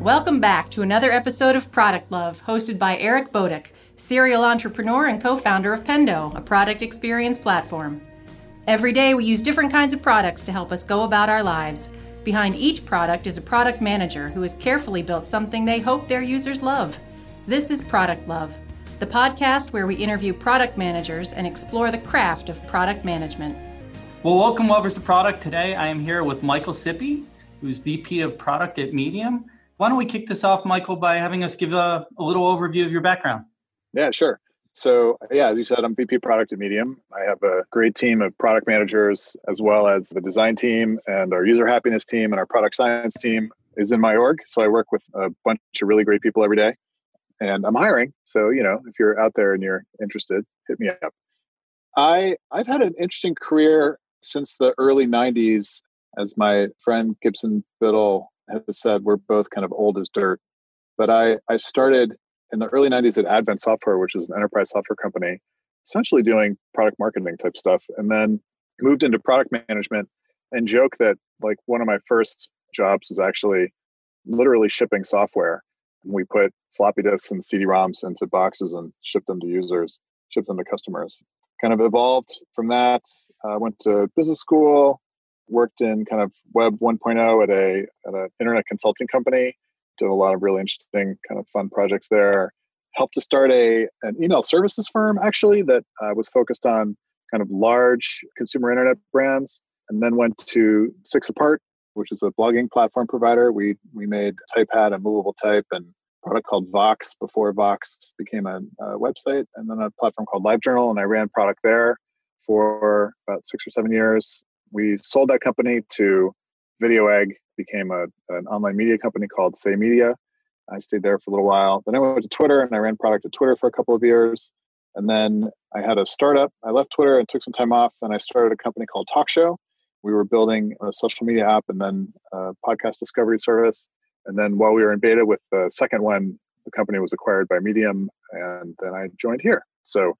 Welcome back to another episode of Product Love, hosted by Eric Bodek, serial entrepreneur and co-founder of Pendo, a product experience platform. Every day we use different kinds of products to help us go about our lives. Behind each product is a product manager who has carefully built something they hope their users love. This is Product Love, the podcast where we interview product managers and explore the craft of product management. Well, welcome lovers of product. Today I am here with Michael Sippey, who's VP of Product at Medium. Why don't we kick this off, Michael, by having us give a little overview of your background? Yeah, sure. So yeah, as you said, I'm VP Product at Medium. I have a great team of product managers, as well as the design team and our user happiness team and our product science team is in my org. So I work with a bunch of really great people every day, and I'm hiring. So, you know, if you're out there and you're interested, hit me up. I've had an interesting career since the early 90s, as my friend Gibson Biddle has said, we're both kind of old as dirt. But I started in the early 90s at Advent Software, which is an enterprise software company, essentially doing product marketing type stuff, and then moved into product management, and joke that like one of my first jobs was actually literally shipping software. And we put floppy disks and CD-ROMs into boxes and shipped them to users, shipped them to customers. Kind of evolved from that. I went to business school, worked in kind of Web 1.0 at an internet consulting company, did a lot of really interesting kind of fun projects there, helped to start an email services firm, actually, that was focused on kind of large consumer internet brands, and then went to Six Apart, which is a blogging platform provider. We made TypePad and Movable Type and a product called Vox before Vox became a website, and then a platform called LiveJournal, and I ran product there for about 6 or 7 years. We sold that company to VideoEgg, became an online media company called Say Media. I stayed there for a little while. Then I went to Twitter, and I ran product at Twitter for a couple of years. And then I had a startup. I left Twitter and took some time off, and I started a company called TalkShow. We were building a social media app and then a podcast discovery service. And then while we were in beta with the second one, the company was acquired by Medium, and then I joined here. So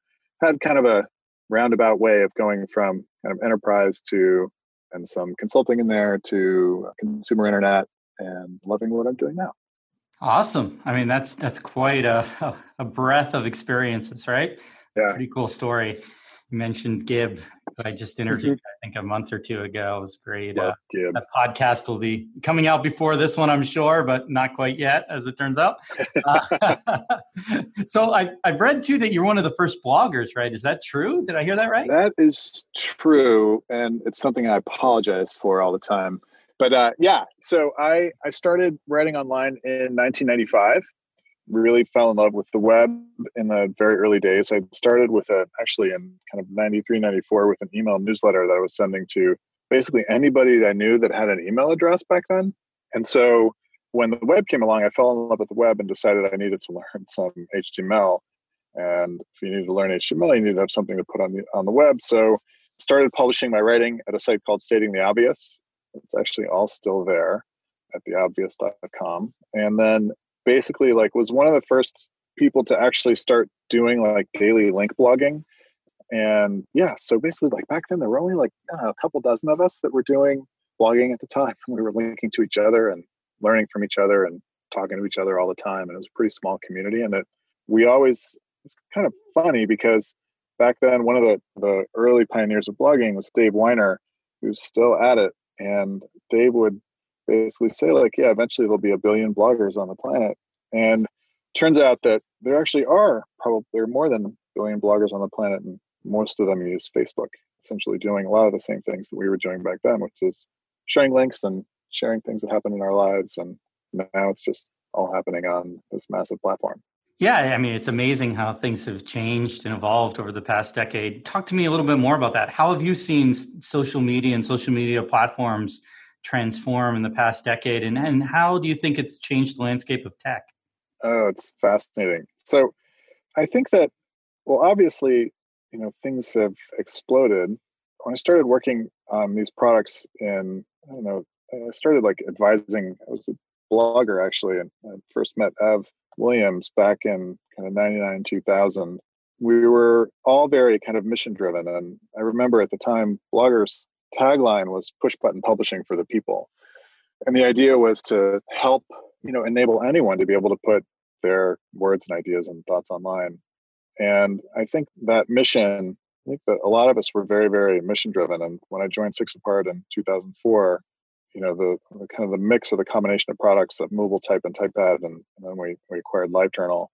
had kind of a roundabout way of going from kind of enterprise to, and some consulting in there, to consumer internet, and loving what I'm doing now. Awesome. I mean, that's quite a breadth of experiences, right? Yeah. Pretty cool story. You mentioned Gib, who I just interviewed, I think a month or two ago. It was great. Gib. That podcast will be coming out before this one, I'm sure, but not quite yet, as it turns out. So I've read, too, that you're one of the first bloggers, right? Is that true? Did I hear that right? That is true, and it's something I apologize for all the time. But yeah, so I started writing online in 1995. Really fell in love with the web in the very early days. I started with actually in kind of 93, 94 with an email newsletter that I was sending to basically anybody that I knew that had an email address back then. And so when the web came along, I fell in love with the web and decided I needed to learn some HTML. And if you need to learn HTML, you need to have something to put on the web. So started publishing my writing at a site called Stating the Obvious. It's actually all still there at theobvious.com. And then basically like was one of the first people to actually start doing like daily link blogging. And yeah, so basically like back then there were only like a couple dozen of us that were doing blogging at the time. We were linking to each other and learning from each other and talking to each other all the time. And it was a pretty small community. And it's kind of funny because back then one of the early pioneers of blogging was Dave Weiner, who's still at it. And Dave would basically say like, yeah, eventually there'll be a billion bloggers on the planet. And turns out that there actually are probably more than a billion bloggers on the planet, and most of them use Facebook, essentially doing a lot of the same things that we were doing back then, which is sharing links and sharing things that happen in our lives. And now it's just all happening on this massive platform. Yeah, I mean, it's amazing how things have changed and evolved over the past decade. Talk to me a little bit more about that. How have you seen social media and social media platforms transform in the past decade, and how do you think it's changed the landscape of tech? Oh, it's fascinating. So I think that, well, obviously, you know, things have exploded. When I started working on these products I started like advising, I was a blogger actually, and I first met Ev Williams back in kind of 99, 2000. We were all very kind of mission driven. And I remember at the time, bloggers' tagline was push button publishing for the people. And the idea was to help you know, enable anyone to be able to put their words and ideas and thoughts online. And I think that mission, I think that a lot of us were very, very mission driven. And when I joined Six Apart in 2004, you know, the kind of the mix of the combination of products that Movable Type and TypePad, and then we acquired LiveJournal,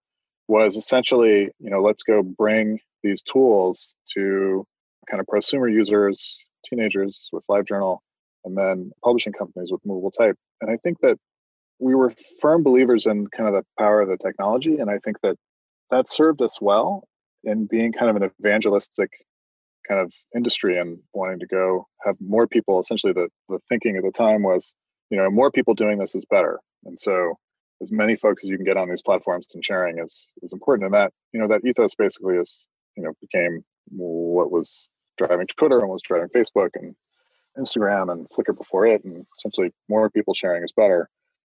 was essentially, you know, let's go bring these tools to kind of prosumer users, teenagers with LiveJournal, and then publishing companies with Movable Type. And I think that we were firm believers in kind of the power of the technology. And I think that that served us well in being kind of an evangelistic kind of industry and wanting to go have more people. Essentially, the thinking at the time was, you know, more people doing this is better. And so as many folks as you can get on these platforms and sharing is important. And that, you know, that ethos basically is, you know, became what was driving Twitter and was driving Facebook and Instagram and Flickr before it. And essentially more people sharing is better.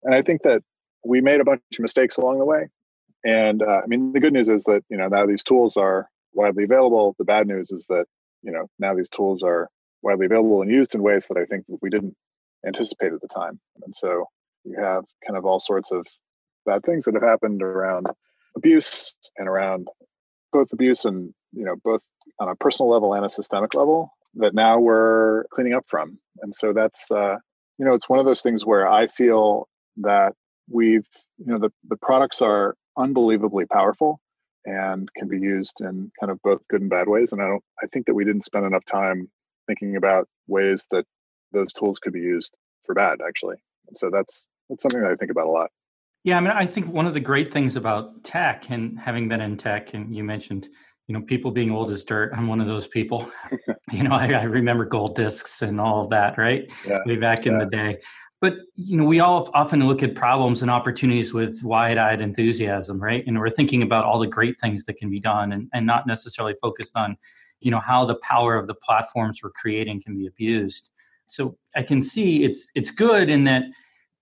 And I think that we made a bunch of mistakes along the way. And I mean, the good news is that, you know, now these tools are widely available. The bad news is that, you know, now these tools are widely available and used in ways that I think that we didn't anticipate at the time. And so you have kind of all sorts of bad things that have happened around abuse and around both abuse and, you know, both on a personal level and a systemic level that now we're cleaning up from. And so that's, you know, it's one of those things where I feel that we've, you know, the products are unbelievably powerful and can be used in kind of both good and bad ways. And I think that we didn't spend enough time thinking about ways that those tools could be used for bad, actually. And so that's something that I think about a lot. Yeah, I mean, I think one of the great things about tech and having been in tech, and you mentioned, you know, people being old as dirt. I'm one of those people. You know, I remember gold discs and all of that, right? Yeah. Way back in the day. But, you know, we all often look at problems and opportunities with wide-eyed enthusiasm, right? And we're thinking about all the great things that can be done and not necessarily focused on, you know, how the power of the platforms we're creating can be abused. So I can see it's good in that,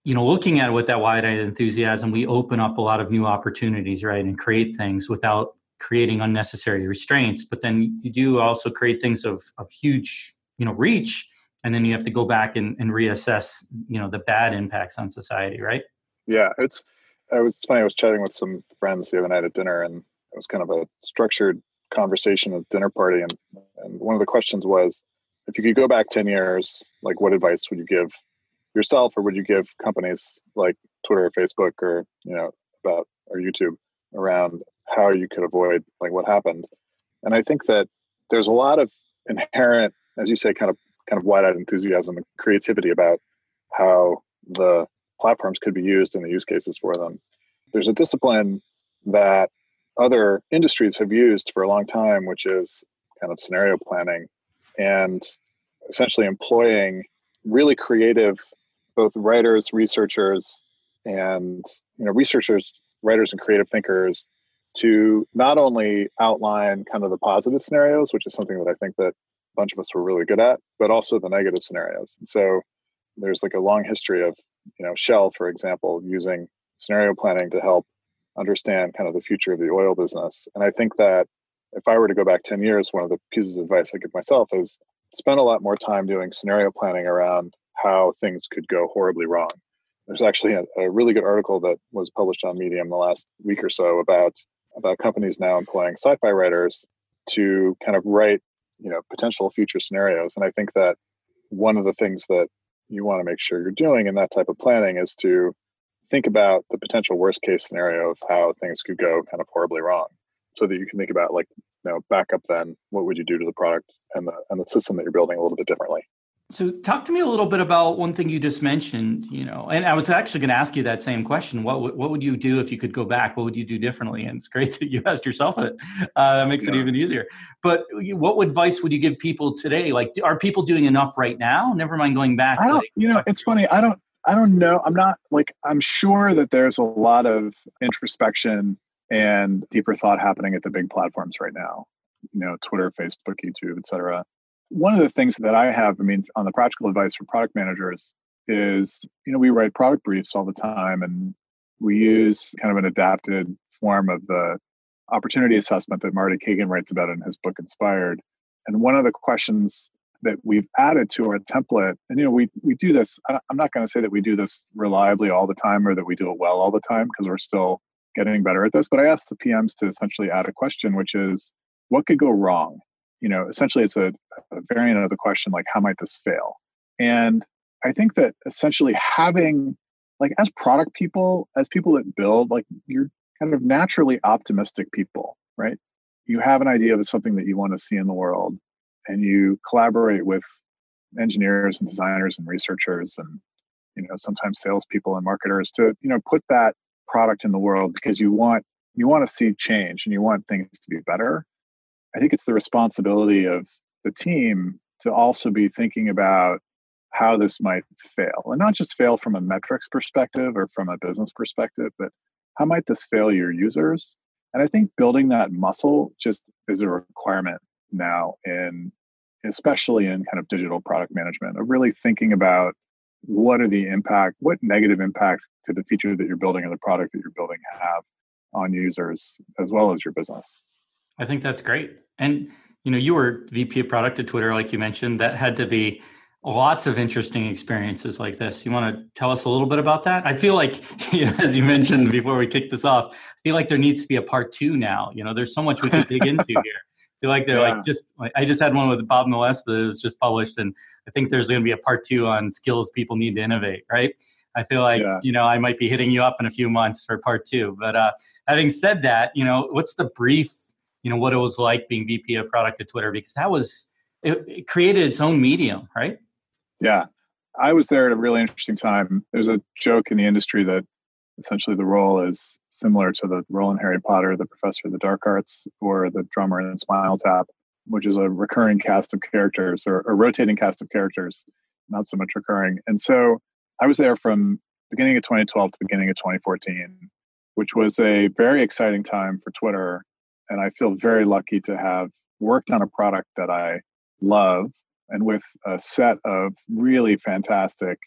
you know, looking at it with that wide-eyed enthusiasm, we open up a lot of new opportunities, right? And create things without creating unnecessary restraints. But then you do also create things of huge, you know, reach. And then you have to go back and reassess, you know, the bad impacts on society, right? Yeah, it's funny. I was chatting with some friends the other night at dinner, and it was kind of a structured conversation at a dinner party. And one of the questions was, if you could go back 10 years, like what advice would you give yourself, or would you give companies like Twitter or Facebook or, you know, about or YouTube around how you could avoid like what happened? And I think that there's a lot of inherent, as you say, kind of wide-eyed enthusiasm and creativity about how the platforms could be used and the use cases for them. There's a discipline that other industries have used for a long time, which is kind of scenario planning and essentially employing really creative, both writers, researchers, and, you know, researchers, writers, and creative thinkers to not only outline kind of the positive scenarios, which is something that I think that bunch of us were really good at, but also the negative scenarios. And so there's like a long history of, you know, Shell, for example, using scenario planning to help understand kind of the future of the oil business. And I think that if I were to go back 10 years, one of the pieces of advice I give myself is spend a lot more time doing scenario planning around how things could go horribly wrong. There's actually a really good article that was published on Medium the last week or so about companies now employing sci-fi writers to kind of write, you know, potential future scenarios. And I think that one of the things that you want to make sure you're doing in that type of planning is to think about the potential worst case scenario of how things could go kind of horribly wrong, so that you can think about, like, you know, backup then, what would you do to the product and the system that you're building a little bit differently. So talk to me a little bit about one thing you just mentioned, you know, and I was actually going to ask you that same question. What would you do if you could go back? What would you do differently? And it's great that you asked yourself it. That makes it even easier. But what advice would you give people today? Like, are people doing enough right now? Never mind going back. You know, it's funny. I don't know. I'm not like, I'm sure that there's a lot of introspection and deeper thought happening at the big platforms right now. You know, Twitter, Facebook, YouTube, et cetera. One of the things that I have, I mean, on the practical advice for product managers is, you know, we write product briefs all the time, and we use kind of an adapted form of the opportunity assessment that Marty Kagan writes about in his book, Inspired. And one of the questions that we've added to our template. And, you know, we do this. I'm not going to say that we do this reliably all the time or that we do it well all the time, because we're still getting better at this. But I asked the PMs to essentially add a question, which is, what could go wrong? You know, essentially it's a variant of the question, like, how might this fail? And I think that essentially having, like, as product people, as people that build, like, you're kind of naturally optimistic people, right? You have an idea of something that you want to see in the world, and you collaborate with engineers and designers and researchers and, you know, sometimes salespeople and marketers to, you know, put that product in the world because you want to see change and you want things to be better. I think it's the responsibility of the team to also be thinking about how this might fail, and not just fail from a metrics perspective or from a business perspective, but how might this fail your users? And I think building that muscle just is a requirement now, in especially in kind of digital product management, of really thinking about what negative impact could the feature that you're building or the product that you're building have on users as well as your business. I think that's great. And, you know, you were VP of product at Twitter, like you mentioned. That had to be lots of interesting experiences like this. You want to tell us a little bit about that? I feel like, you know, as you mentioned before we kick this off, I feel like there needs to be a part two now. You know, there's so much we can dig into here. I feel like I just had one with Bob Nolesta that was just published, and I think there's going to be a part two on skills people need to innovate, right? I feel like, you know, I might be hitting you up in a few months for part two. But having said that, you know, what's the brief, you know, what it was like being VP of product at Twitter? Because that was, it created its own medium, right? Yeah, I was there at a really interesting time. There's a joke in the industry that essentially the role is similar to the role in Harry Potter, the professor of the dark arts, or the drummer in Smile Tap, which is a recurring cast of characters, or a rotating cast of characters, not so much recurring. And so I was there from beginning of 2012 to beginning of 2014, which was a very exciting time for Twitter. And I feel very lucky to have worked on a product that I love, and with a set of really fantastic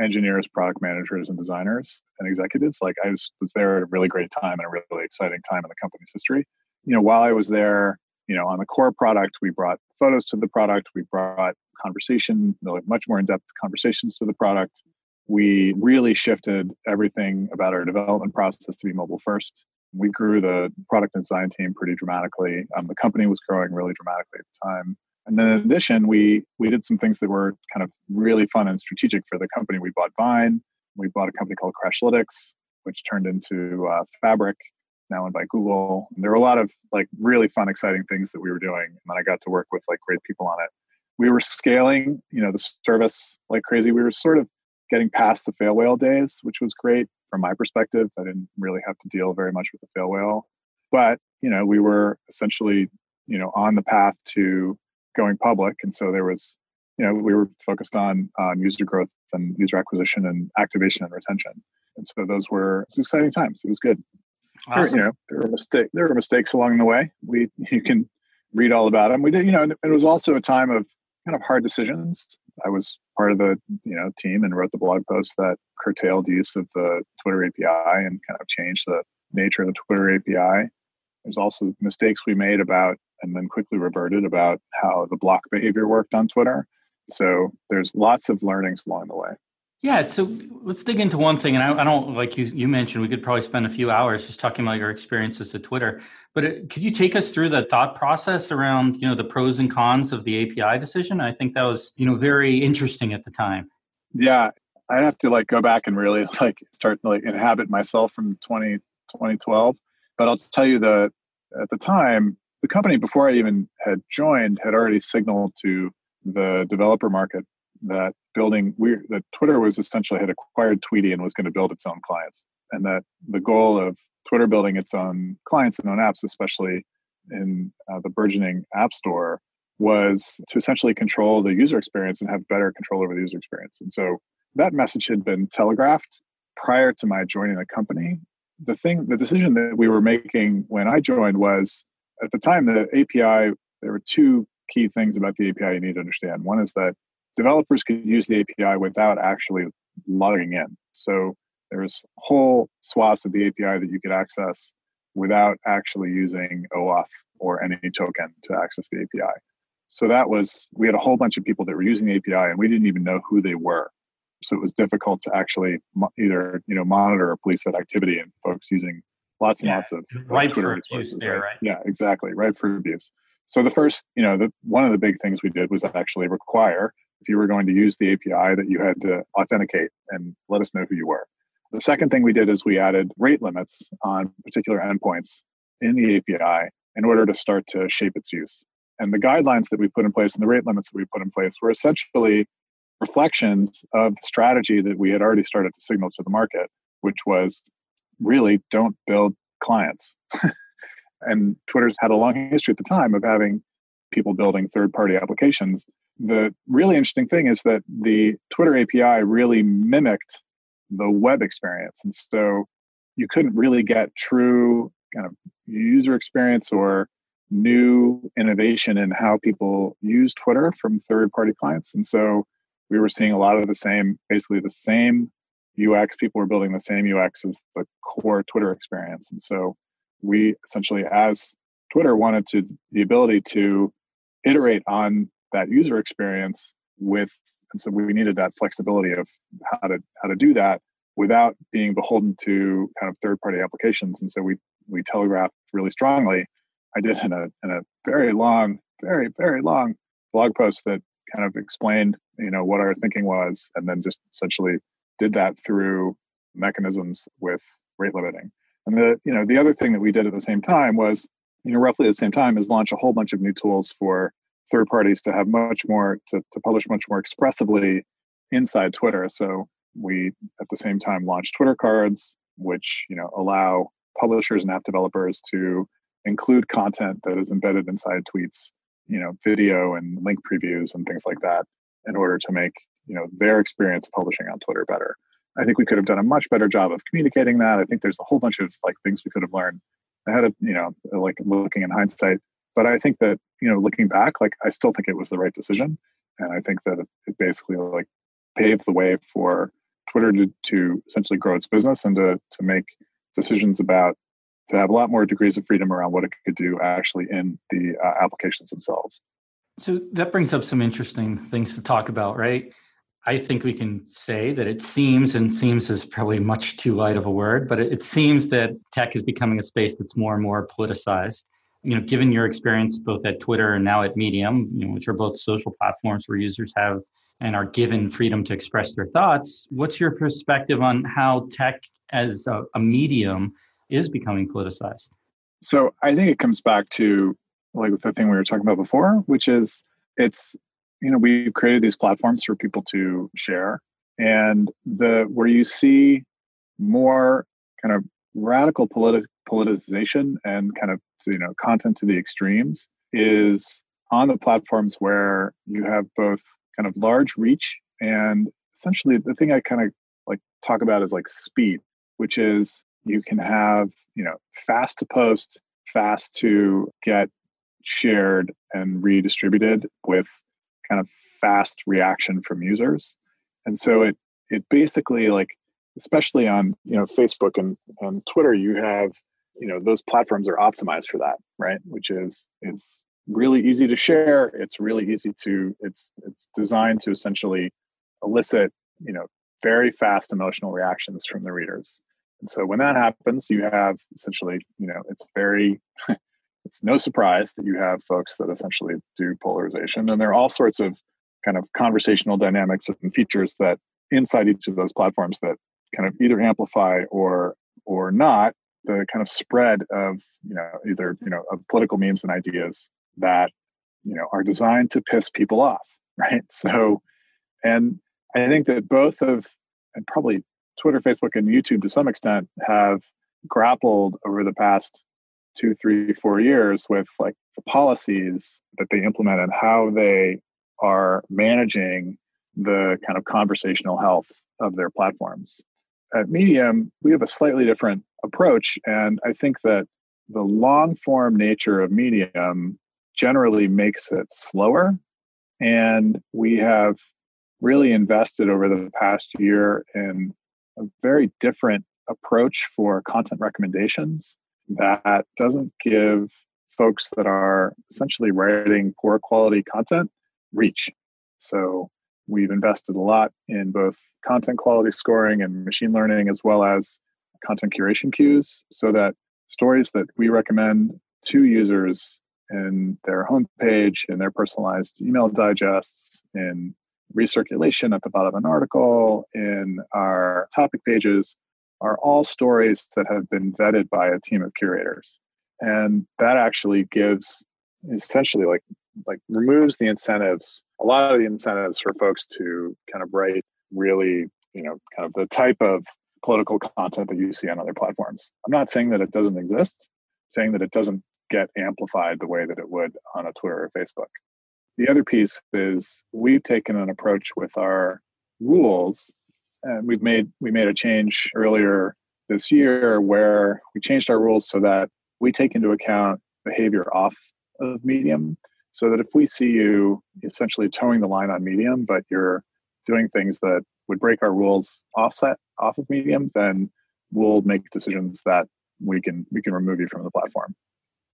engineers, product managers, and designers and executives. Like, I was there at a really great time and a really exciting time in the company's history. You know, while I was there, you know, on the core product, we brought photos to the product. We brought conversation, much more in-depth conversations to the product. We really shifted everything about our development process to be mobile first. We grew the product and design team pretty dramatically. The company was growing really dramatically at the time. And then in addition, we did some things that were kind of really fun and strategic for the company. We bought Vine. We bought a company called Crashlytics, which turned into Fabric, now owned by Google. And there were a lot of, like, really fun, exciting things that we were doing. And then I got to work with, like, great people on it. We were scaling, you know, the service like crazy. We were sort of getting past the fail whale days, which was great from my perspective. I didn't really have to deal very much with the fail whale. But, you know, we were essentially, you know, on the path to going public. And so there was, you know, we were focused on user growth and user acquisition and activation and retention. And so those were exciting times. It was good. Awesome. There were mistakes along the way. You can read all about them. We did, you know, and it was also a time of kind of hard decisions. I was part of the, you know, team and wrote the blog post that curtailed use of the Twitter API and kind of changed the nature of the Twitter API. There's also mistakes we made about, and then quickly reverted, about how the block behavior worked on Twitter. So there's lots of learnings along the way. Yeah. So let's dig into one thing. And I don't, like you mentioned, we could probably spend a few hours just talking about your experiences at Twitter, but could you take us through the thought process around, you know, the pros and cons of the API decision? I think that was, you know, very interesting at the time. Yeah. I'd have to, like, go back and really, like, start to, like, inhabit myself from 2012. But I'll tell you that at the time, the company, before I even had joined, had already signaled to the developer market that that Twitter was essentially, had acquired Tweety and was going to build its own clients. And that the goal of Twitter building its own clients and own apps, especially in the burgeoning app store, was to essentially control the user experience and have better control over the user experience. And so that message had been telegraphed prior to my joining the company. The decision that we were making when I joined was, at the time, the API, there were two key things about the API you need to understand. One is that developers could use the API without actually logging in. So there's whole swaths of the API that you could access without actually using OAuth or any token to access the API. So that was, we had a whole bunch of people that were using the API and we didn't even know who they were. So it was difficult to actually either, you know, monitor or police that activity and folks using lots and lots of ripe Twitter resources, there, right? Yeah, exactly. Ripe for abuse. So the first, you know, one of the big things we did was actually require, if you were going to use the API, that you had to authenticate and let us know who you were. The second thing we did is we added rate limits on particular endpoints in the API in order to start to shape its use. And the guidelines that we put in place and the rate limits that we put in place were essentially reflections of the strategy that we had already started to signal to the market, which was really don't build clients. And Twitter's had a long history at the time of having people building third-party applications. The really interesting thing is that the Twitter API really mimicked the web experience. And so you couldn't really get true kind of user experience or new innovation in how people use Twitter from third-party clients. And so we were seeing a lot of the same, basically the same UX. People were building the same UX as the core Twitter experience. And so we essentially, as Twitter, wanted to the ability to iterate on that user experience with, and so we needed that flexibility of how to do that without being beholden to kind of third-party applications. And so we telegraphed really strongly. I did in a very long, very, very long blog post that kind of explained, you know, what our thinking was, and then just essentially did that through mechanisms with rate limiting. And the, you know, the other thing that we did at the same time was, you know, roughly at the same time, is launch a whole bunch of new tools for third parties to have much more, to publish much more expressively inside Twitter. So we, at the same time, launched Twitter cards, which, you know, allow publishers and app developers to include content that is embedded inside tweets, you know, video and link previews and things like that, in order to make, you know, their experience publishing on Twitter better. I think we could have done a much better job of communicating that. I think there's a whole bunch of like things we could have learned ahead of, you know, like looking in hindsight. But I think that, you know, looking back, like I still think it was the right decision. And I think that it basically like paved the way for Twitter to essentially grow its business and to make decisions about, to have a lot more degrees of freedom around what it could do actually in the applications themselves. So that brings up some interesting things to talk about, right? I think we can say that it seems, and seems is probably much too light of a word, but it seems that tech is becoming a space that's more and more politicized. You know, given your experience both at Twitter and now at Medium, you know, which are both social platforms where users have and are given freedom to express their thoughts, what's your perspective on how tech as a medium is becoming politicized? So I think it comes back to like the thing we were talking about before, which is it's, you know, we've created these platforms for people to share. And where you see more kind of radical politicization and kind of, you know, content to the extremes is on the platforms where you have both kind of large reach and essentially the thing I kind of like talk about is like speed, which is you can have, you know, fast to post, fast to get shared and redistributed with kind of fast reaction from users. And so it basically like, especially on, you know, Facebook and Twitter, you have, you know, those platforms are optimized for that, right? Which is, it's really easy to share. It's really easy to, it's designed to essentially elicit, you know, very fast emotional reactions from the readers. And so when that happens, you have essentially, you know, it's very, it's no surprise that you have folks that essentially do polarization. And there are all sorts of kind of conversational dynamics and features that inside each of those platforms that kind of either amplify or not the kind of spread of, you know, either, you know, of political memes and ideas that, you know, are designed to piss people off, right? So, and I think that both of, and probably Twitter, Facebook, and YouTube to some extent have grappled over the past 2, 3, 4 years with like the policies that they implement and how they are managing the kind of conversational health of their platforms. At Medium, we have a slightly different approach. And I think that the long form nature of Medium generally makes it slower. And we have really invested over the past year in a very different approach for content recommendations that doesn't give folks that are essentially writing poor quality content reach. So we've invested a lot in both content quality scoring and machine learning, as well as content curation queues, so that stories that we recommend to users in their homepage, in their personalized email digests, in recirculation at the bottom of an article, in our topic pages, are all stories that have been vetted by a team of curators. And that actually gives essentially like removes the incentives, a lot of the incentives for folks to kind of write really, you know, kind of the type of political content that you see on other platforms. I'm not saying that it doesn't exist, I'm saying that it doesn't get amplified the way that it would on a Twitter or Facebook. The other piece is we've taken an approach with our rules, and we made a change earlier this year where we changed our rules so that we take into account behavior off of Medium, so that if we see you essentially towing the line on Medium, but you're doing things that would break our rules off of Medium, then we'll make decisions that we can remove you from the platform.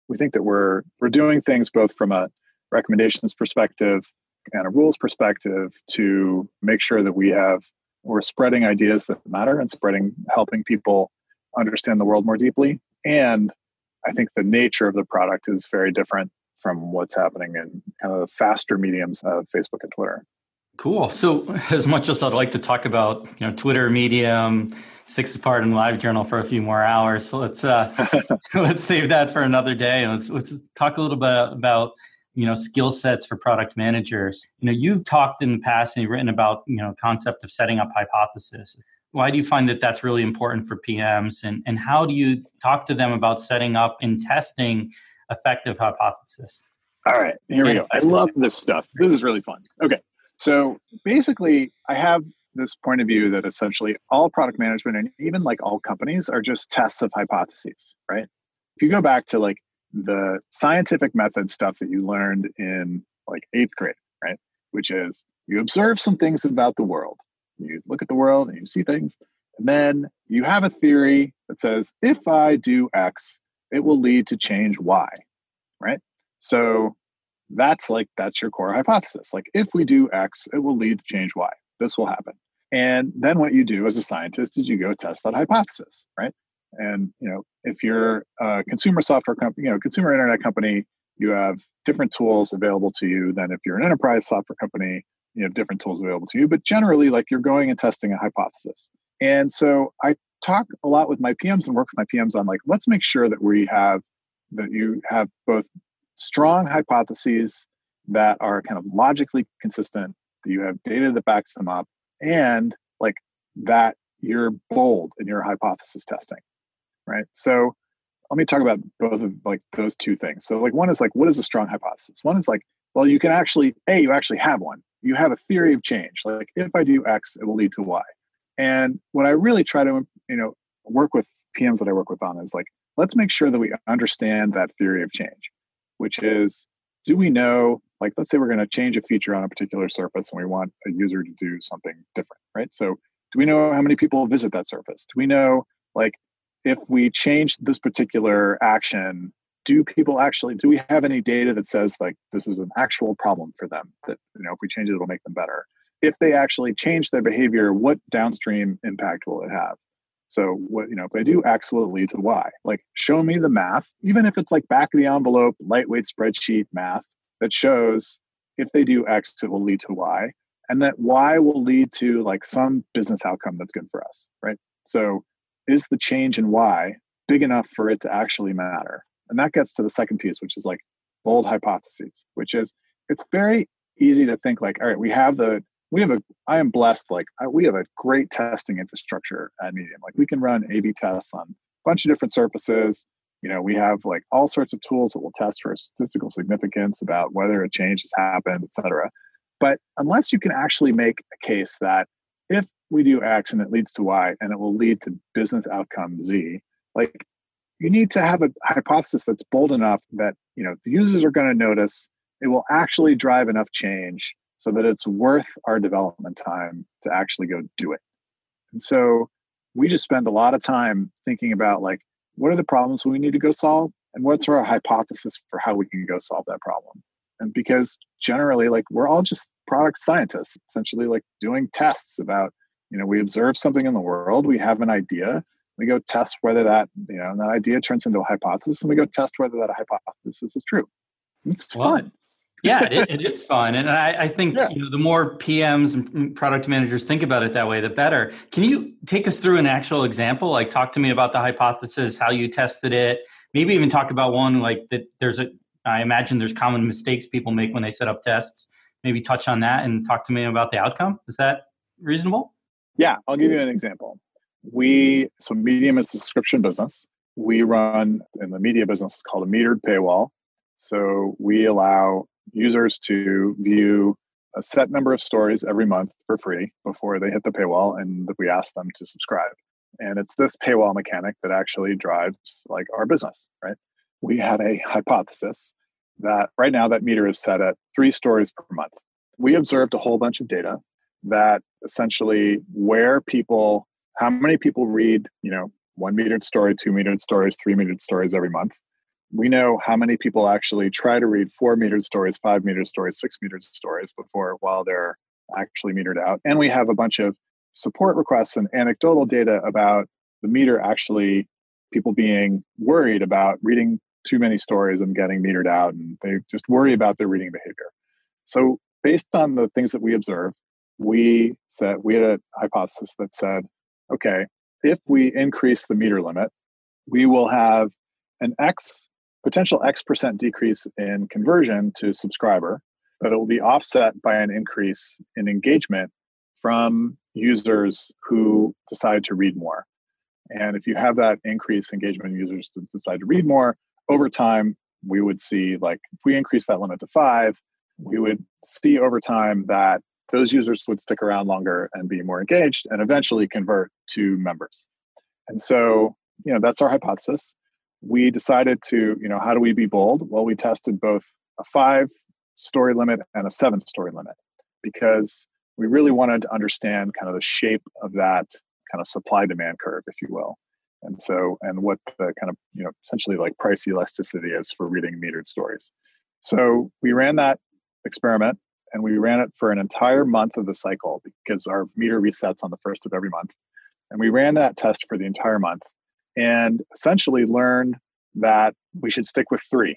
We think that we're doing things both from a recommendations perspective and a rules perspective to make sure that we're spreading ideas that matter and helping people understand the world more deeply. And I think the nature of the product is very different from what's happening in kind of the faster mediums of Facebook and Twitter. Cool. So as much as I'd like to talk about, you know, Twitter, Medium, Six Apart, and LiveJournal for a few more hours, so let's save that for another day. And let's talk a little bit about, you know, skill sets for product managers. You know, you've talked in the past and you've written about, you know, concept of setting up hypothesis. Why do you find that that's really important for PMs, and how do you talk to them about setting up and testing effective hypothesis? All right, here we go. I love this stuff. This is really fun. Okay. So basically, I have this point of view that essentially all product management and even like all companies are just tests of hypotheses, right? If you go back to like the scientific method stuff that you learned in like 8th grade, right? Which is you observe some things about the world. You look at the world and you see things. And then you have a theory that says, if I do X, it will lead to change Y, right? So that's your core hypothesis. Like, if we do X, it will lead to change Y. This will happen. And then what you do as a scientist is you go test that hypothesis, right? And, you know, if you're a consumer software company, you know, consumer internet company, you have different tools available to you than if you're an enterprise software company, you have different tools available to you. But generally, like, you're going and testing a hypothesis. And so I talk a lot with my PMs and work with my PMs on like, let's make sure that you have both strong hypotheses that are kind of logically consistent, that you have data that backs them up, and like that you're bold in your hypothesis testing, right? So let me talk about both of like those two things. So like one is like, what is a strong hypothesis? One is like, well, you can actually, you actually have one. You have a theory of change. Like, if I do X, it will lead to Y. And what I really try to, you know, work with PMs that I work with on is like, let's make sure that we understand that theory of change, which is, do we know, like, let's say we're going to change a feature on a particular surface and we want a user to do something different, right? So do we know how many people visit that surface? Do we know, like, if we change this particular action, do we have any data that says, like, this is an actual problem for them, that, you know, if we change it, it'll make them better? If they actually change their behavior, what downstream impact will it have? So what, you know, if I do X, will it lead to Y? Like, show me the math, even if it's like back of the envelope, lightweight spreadsheet math that shows if they do X, it will lead to Y, and that Y will lead to like some business outcome that's good for us, right? So is the change in Y big enough for it to actually matter? And that gets to the second piece, which is like bold hypotheses, which is, it's very easy to think like, all right, I am blessed. Like, we have a great testing infrastructure at Medium. Like, we can run A/B tests on a bunch of different surfaces. You know, we have like all sorts of tools that will test for statistical significance about whether a change has happened, et cetera. But unless you can actually make a case that if we do X and it leads to Y and it will lead to business outcome Z, like, you need to have a hypothesis that's bold enough that, you know, the users are going to notice, it will actually drive enough change so that it's worth our development time to actually go do it. And so we just spend a lot of time thinking about like, what are the problems we need to go solve? and what's our hypothesis for how we can go solve that problem? And because generally, like, we're all just product scientists, essentially, like doing tests about, you know, we observe something in the world, we have an idea, we go test whether that, you know, that idea turns into a hypothesis, and we go test whether that hypothesis is true. It's fun. Yeah, it is fun. And I think you know, the more PMs and product managers think about it that way, the better. Can you take us through an actual example? Like, talk to me about the hypothesis, how you tested it, maybe even talk about one like that. I imagine there's common mistakes people make when they set up tests. Maybe touch on that and talk to me about the outcome. Is that reasonable? Yeah, I'll give you an example. So Medium is a subscription business. We run, in the media business, it's called a metered paywall. So we allow users to view a set number of stories every month for free before they hit the paywall, and we ask them to subscribe. And it's this paywall mechanic that actually drives like our business, right? We had a hypothesis that right now that meter is set at 3 stories per month. We observed a whole bunch of data that essentially where people, how many people read, you know, 1 metered story, 2 metered stories, 3 metered stories every month. We know how many people actually try to read 4 metered stories, 5 metered stories, 6 metered stories while they're actually metered out. And we have a bunch of support requests and anecdotal data about the meter actually, people being worried about reading too many stories and getting metered out, and they just worry about their reading behavior. So based on the things that we observed, we had a hypothesis that said, okay, if we increase the meter limit, we will have an potential X% decrease in conversion to subscriber, but it will be offset by an increase in engagement from users who decide to read more. And if you have that increased engagement in users to decide to read more, over time, we would see, like, if we increase that limit to 5, we would see over time that those users would stick around longer and be more engaged and eventually convert to members. And so, you know, that's our hypothesis. We decided to, you know, how do we be bold? Well, we tested both a 5-story limit and a 7-story limit, because we really wanted to understand kind of the shape of that kind of supply demand curve, if you will. And so, and what the kind of, you know, essentially like price elasticity is for reading metered stories. So we ran that experiment, and we ran it for an entire month of the cycle, because our meter resets on the first of every month. And we ran that test for the entire month and essentially learned that we should stick with 3.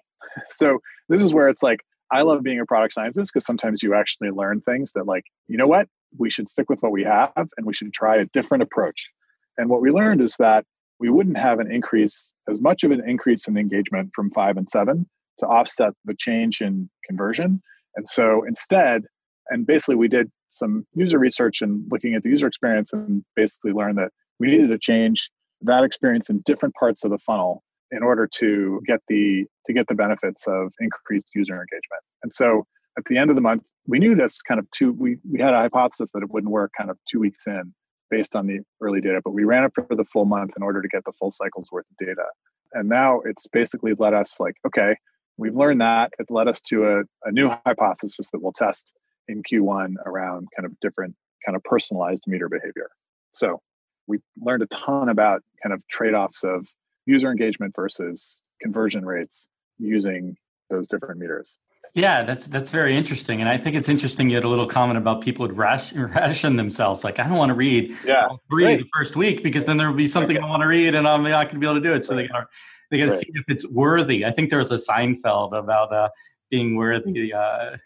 So this is where it's like, I love being a product scientist, because sometimes you actually learn things that, like, you know what, we should stick with what we have and we should try a different approach. And what we learned is that we wouldn't have as much of an increase in engagement from 5 and 7 to offset the change in conversion. And so instead, and basically we did some user research and looking at the user experience, and basically learned that we needed to change that experience in different parts of the funnel in order to get the benefits of increased user engagement. And so at the end of the month, we knew this kind of we had a hypothesis that it wouldn't work kind of 2 weeks in based on the early data, but we ran it for the full month in order to get the full cycle's worth of data. And now it's basically let us, like, okay, we've learned that. It led us to a new hypothesis that we'll test in Q1 around kind of different kind of personalized meter behavior. So we learned a ton about kind of trade-offs of user engagement versus conversion rates using those different meters. Yeah, that's very interesting. And I think it's interesting you had a little comment about people would ration themselves. Like, I don't want to read 3 the first week, because then there will be something I want to read and I'm not going to be able to do it. So they got to see if it's worthy. I think there was a Seinfeld about being worthy. I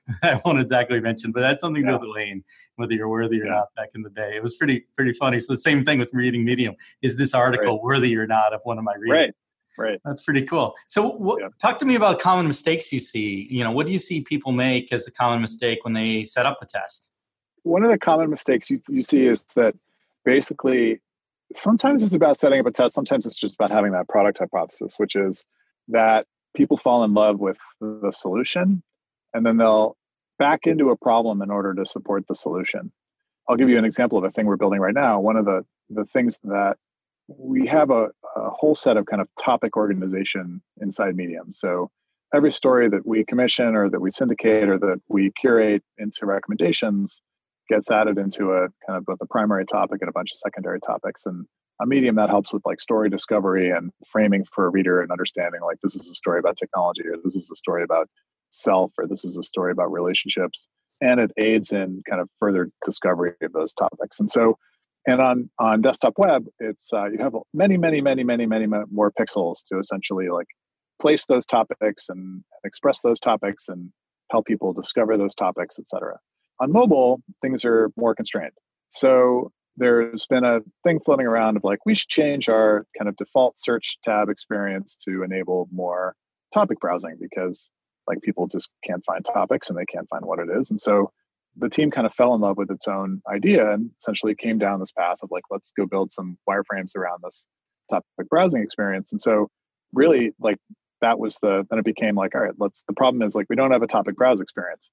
won't exactly mention, but that's something to the lane, whether you're worthy or not back in the day. It was pretty funny. So the same thing with reading Medium. Is this article worthy or not of one of my readings? Right. That's pretty cool. So talk to me about common mistakes you see. You know, what do you see people make as a common mistake when they set up a test? One of the common mistakes you see is that basically sometimes it's about setting up a test. Sometimes it's just about having that product hypothesis, which is that people fall in love with the solution and then they'll back into a problem in order to support the solution. I'll give you an example of a thing we're building right now. One of the things that we have a whole set of kind of topic organization inside Medium. So every story that we commission or that we syndicate or that we curate into recommendations gets added into a kind of both a primary topic and a bunch of secondary topics. And on Medium, that helps with like story discovery and framing for a reader and understanding like this is a story about technology, or this is a story about self, or this is a story about relationships. And it aids in kind of further discovery of those topics. And so, and on desktop web, it's you have many more pixels to essentially like place those topics and express those topics and help people discover those topics, et cetera. On mobile, things are more constrained. So there's been a thing floating around of like, we should change our kind of default search tab experience to enable more topic browsing because like people just can't find topics and they can't find what it is. And so the team kind of fell in love with its own idea and essentially came down this path of like, let's go build some wireframes around this topic browsing experience. And so really like that was the, then it became like, all right, let's, the problem is like, we don't have a topic browse experience.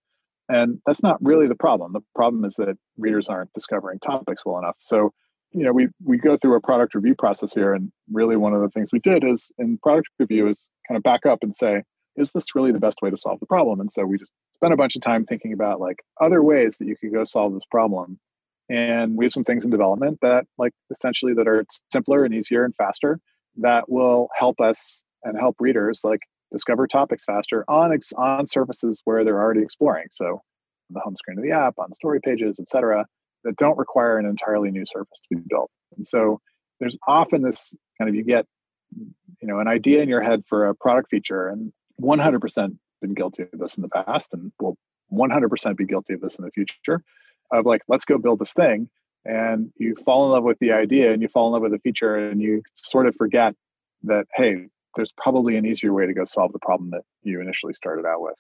And that's not really the problem. The problem is that readers aren't discovering topics well enough. So, you know, we go through a product review process here. And really one of the things we did is in product review is kind of back up and say, is this really the best way to solve the problem? And so we just spent a bunch of time thinking about like other ways that you could go solve this problem. And we have some things in development that like essentially that are simpler and easier and faster that will help us and help readers like discover topics faster on surfaces where they're already exploring. So the home screen of the app, on story pages, et cetera, that don't require an entirely new surface to be built. And so there's often this kind of, you get, you know, an idea in your head for a product feature, and 100% been guilty of this in the past and will 100% be guilty of this in the future, of like, let's go build this thing. And you fall in love with the idea and you fall in love with the feature and you sort of forget that, hey, there's probably an easier way to go solve the problem that you initially started out with.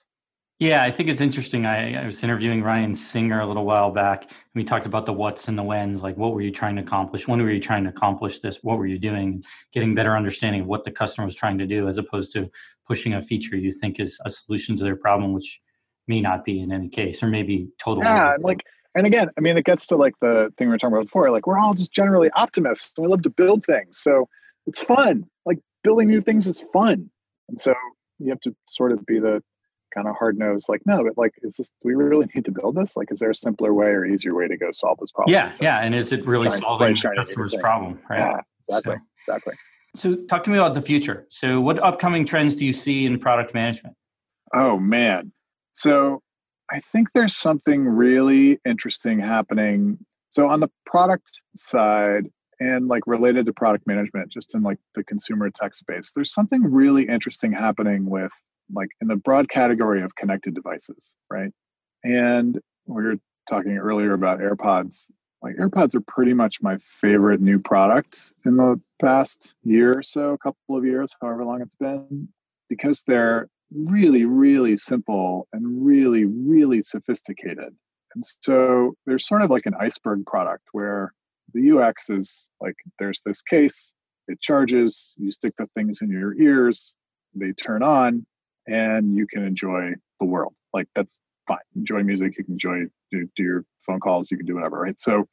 Yeah, I think it's interesting. I was interviewing Ryan Singer a little while back, and we talked about the what's and the when's, like what were you trying to accomplish? When were you trying to accomplish this? What were you doing? Getting better understanding of what the customer was trying to do, as opposed to pushing a feature you think is a solution to their problem, which may not be in any case, or maybe totally. Yeah, and again, I mean, it gets to like the thing we were talking about before, like we're all just generally optimists and we love to build things. So it's fun. Like building new things is fun. And so you have to sort of be the kind of hard-nosed, like, no, but like, is this, do we really need to build this? Like, is there a simpler way or easier way to go solve this problem? Yeah, so, yeah. And is it really solving the customer's problem? Right? Yeah, exactly. So talk to me about the future. So what upcoming trends do you see in product management? Oh, man. So I think there's something really interesting happening. So on the product side, and like related to product management, just in like the consumer tech space, there's something really interesting happening with like in the broad category of connected devices, right? And we were talking earlier about AirPods. Like AirPods are pretty much my favorite new product in the past year or so, a couple of years, however long it's been, because they're really, really simple and really, really sophisticated. And so they're sort of like an iceberg product where the UX is like, there's this case, it charges, you stick the things in your ears, they turn on, and you can enjoy the world. Like that's fine. Enjoy music, you can enjoy, do your phone calls, you can do whatever, right? So,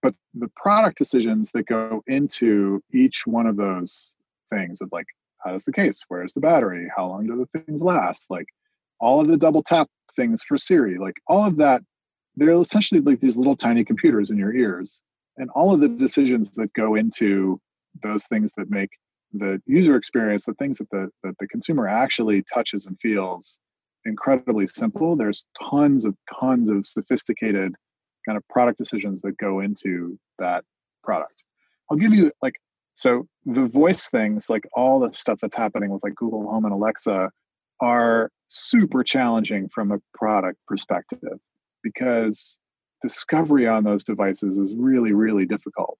but the product decisions that go into each one of those things of like, how does the case, where's the battery, how long do the things last? Like all of the double tap things for Siri, like all of that, they're essentially like these little tiny computers in your ears. And all of the decisions that go into those things that make the user experience, the things that the consumer actually touches and feels, incredibly simple. There's tons of sophisticated kind of product decisions that go into that product. I'll give you like, so the voice things, like all the stuff that's happening with like Google Home and Alexa are super challenging from a product perspective because discovery on those devices is really, really difficult.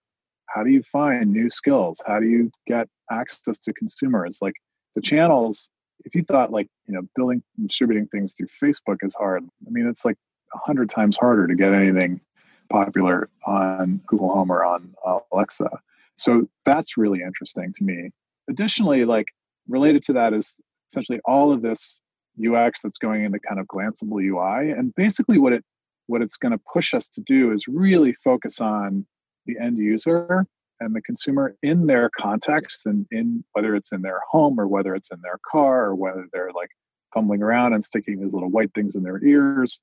How do you find new skills? How do you get access to consumers? Like the channels, if you thought like, you know, building and distributing things through Facebook is hard, I mean, it's like 100 times harder to get anything popular on Google Home or on Alexa. So that's really interesting to me. Additionally, like related to that is essentially all of this UX that's going into kind of glanceable UI. And basically what it's going to push us to do is really focus on the end user and the consumer in their context, and in whether it's in their home or whether it's in their car or whether they're like fumbling around and sticking these little white things in their ears,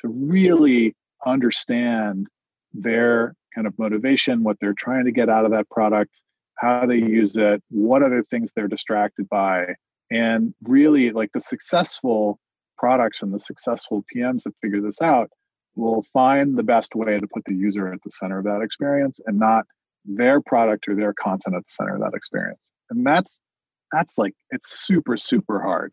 to really understand their kind of motivation, what they're trying to get out of that product, how they use it, what other things they're distracted by. And really, like, the successful products and the successful PMs that figure this out will find the best way to put the user at the center of that experience and not their product or their content at the center of that experience. And that's like, it's super, super hard.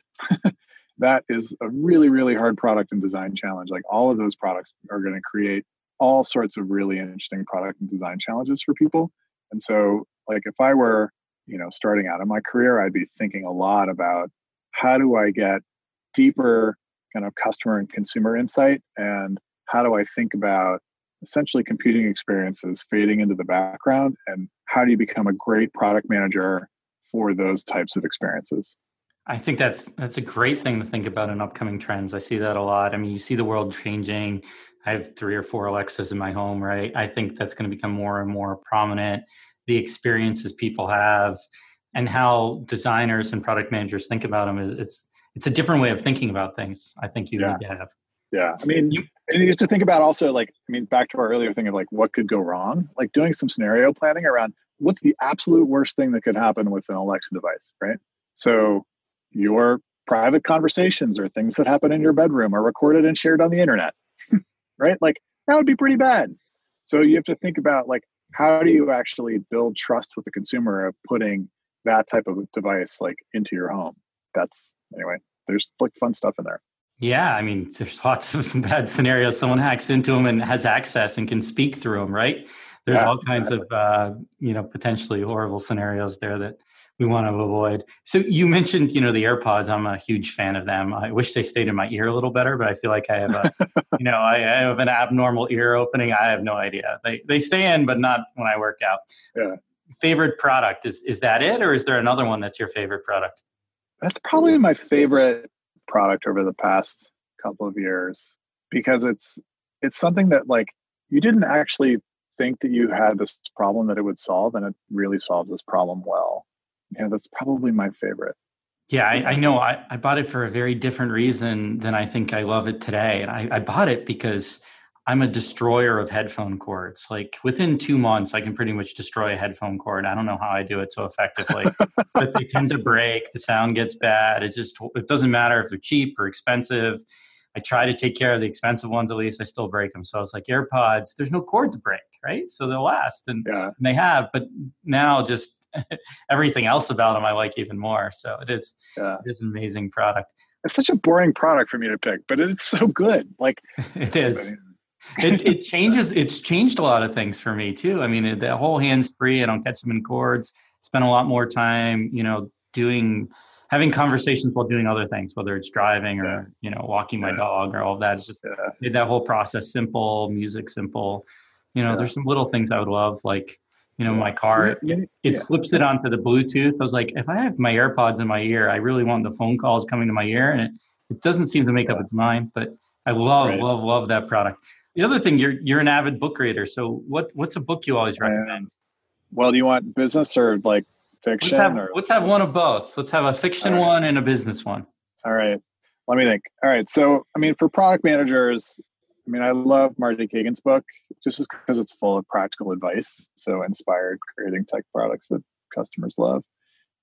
That is a really, really hard product and design challenge. Like, all of those products are going to create all sorts of really interesting product and design challenges for people. And so, like, if I were, you know, starting out in my career, I'd be thinking a lot about how do I get deeper kind of customer and consumer insight, and how do I think about essentially computing experiences fading into the background, and how do you become a great product manager for those types of experiences? I think that's a great thing to think about in upcoming trends. I see that a lot. I mean, you see the world changing. I have 3 or 4 Alexas in my home, right? I think that's going to become more and more prominent. The experiences people have and how designers and product managers think about them, it's a different way of thinking about things. I think you need to have. Yeah. I mean, and you have to think about also, like, I mean, back to our earlier thing of like, what could go wrong? Like, doing some scenario planning around what's the absolute worst thing that could happen with an Alexa device, right? So your private conversations or things that happen in your bedroom are recorded and shared on the internet, right? Like, that would be pretty bad. So you have to think about, like, how do you actually build trust with the consumer of putting that type of device, like, into your home? Anyway, there's like fun stuff in there. Yeah, I mean, there's lots of bad scenarios. Someone hacks into them and has access and can speak through them, right? There's all kinds of potentially horrible scenarios there that we want to avoid. So you mentioned, the AirPods. I'm a huge fan of them. I wish they stayed in my ear a little better, but I feel like I have a, I have an abnormal ear opening. I have no idea. They stay in, but not when I work out. Yeah. Favorite product, is that it? Or is there another one that's your favorite product? That's probably my favorite product over the past couple of years, because it's something that, like, you didn't actually think that you had this problem that it would solve, and it really solves this problem well. Yeah, that's probably my favorite. Yeah, I know. I bought it for a very different reason than I think I love it today. And I bought it because I'm a destroyer of headphone cords. Like, within 2 months, I can pretty much destroy a headphone cord. I don't know how I do it so effectively, but they tend to break. The sound gets bad. It doesn't matter if they're cheap or expensive. I try to take care of the expensive ones, at least. I still break them. So I was like, AirPods, there's no cord to break, right? So they'll last, and they have. But now, just everything else about them, I like even more. So it is an amazing product. It's such a boring product for me to pick, but it's so good. Like, it is. It changes. It's changed a lot of things for me too. I mean, the whole hands-free, I don't catch them in cords. Spend a lot more time, having conversations while doing other things, whether it's driving or, walking my dog or all of that. It's just made that whole process simple, music simple. There's some little things I would love, like, my car, it flips it onto the Bluetooth. I was like, if I have my AirPods in my ear, I really want the phone calls coming to my ear, and it doesn't seem to make up its mind, but I love that product. The other thing, you're an avid book reader. So what's a book you always recommend? Well, do you want business or like fiction? Let's have one of both. Let's have a fiction one and a business one. All right. Let me think. All right. So, I mean, for product managers, I mean, I love Marty Kagan's book just because it's full of practical advice. So Inspired, creating tech products that customers love.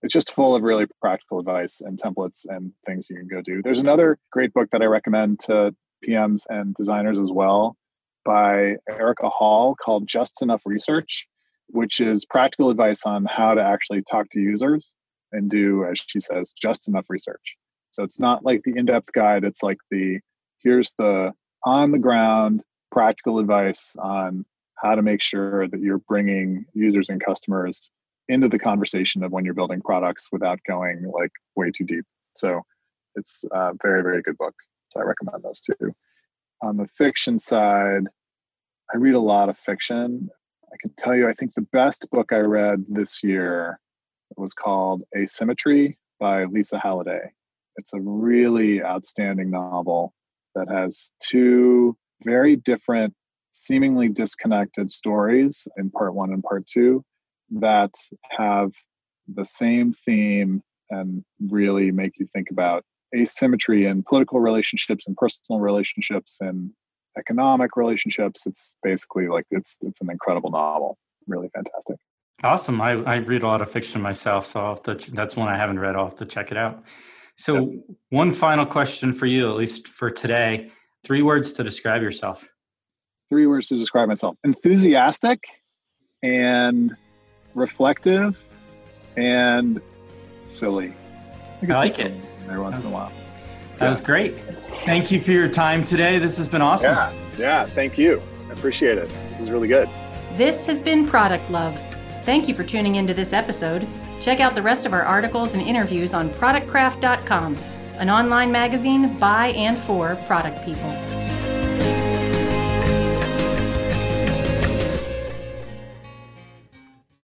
It's just full of really practical advice and templates and things you can go do. There's another great book that I recommend to PMs and designers as well, by Erica Hall, called Just Enough Research, which is practical advice on how to actually talk to users and do, as she says, just enough research. So it's not like the in-depth guide. It's like here's the on-the-ground practical advice on how to make sure that you're bringing users and customers into the conversation of when you're building products without going like way too deep. So it's a very, very good book. So I recommend those two. On the fiction side, I read a lot of fiction. I can tell you, I think the best book I read this year was called Asymmetry by Lisa Halliday. It's a really outstanding novel that has 2 very different, seemingly disconnected stories in part 1 and part 2 that have the same theme and really make you think about asymmetry in political relationships and personal relationships and economic relationships. It's basically like it's an incredible novel. Really fantastic. Awesome. I read a lot of fiction myself, so I'll have to, that's one I haven't read. I'll have to check it out. So yep. One final question for you, at least for today. 3 words to describe yourself. 3 words to describe myself. Enthusiastic and reflective and silly. I like it. Every once in a while. That was great. Thank you for your time today. This has been awesome. Yeah, thank you. I appreciate it. This is really good. This has been Product Love. Thank you for tuning into this episode. Check out the rest of our articles and interviews on productcraft.com, an online magazine by and for product people.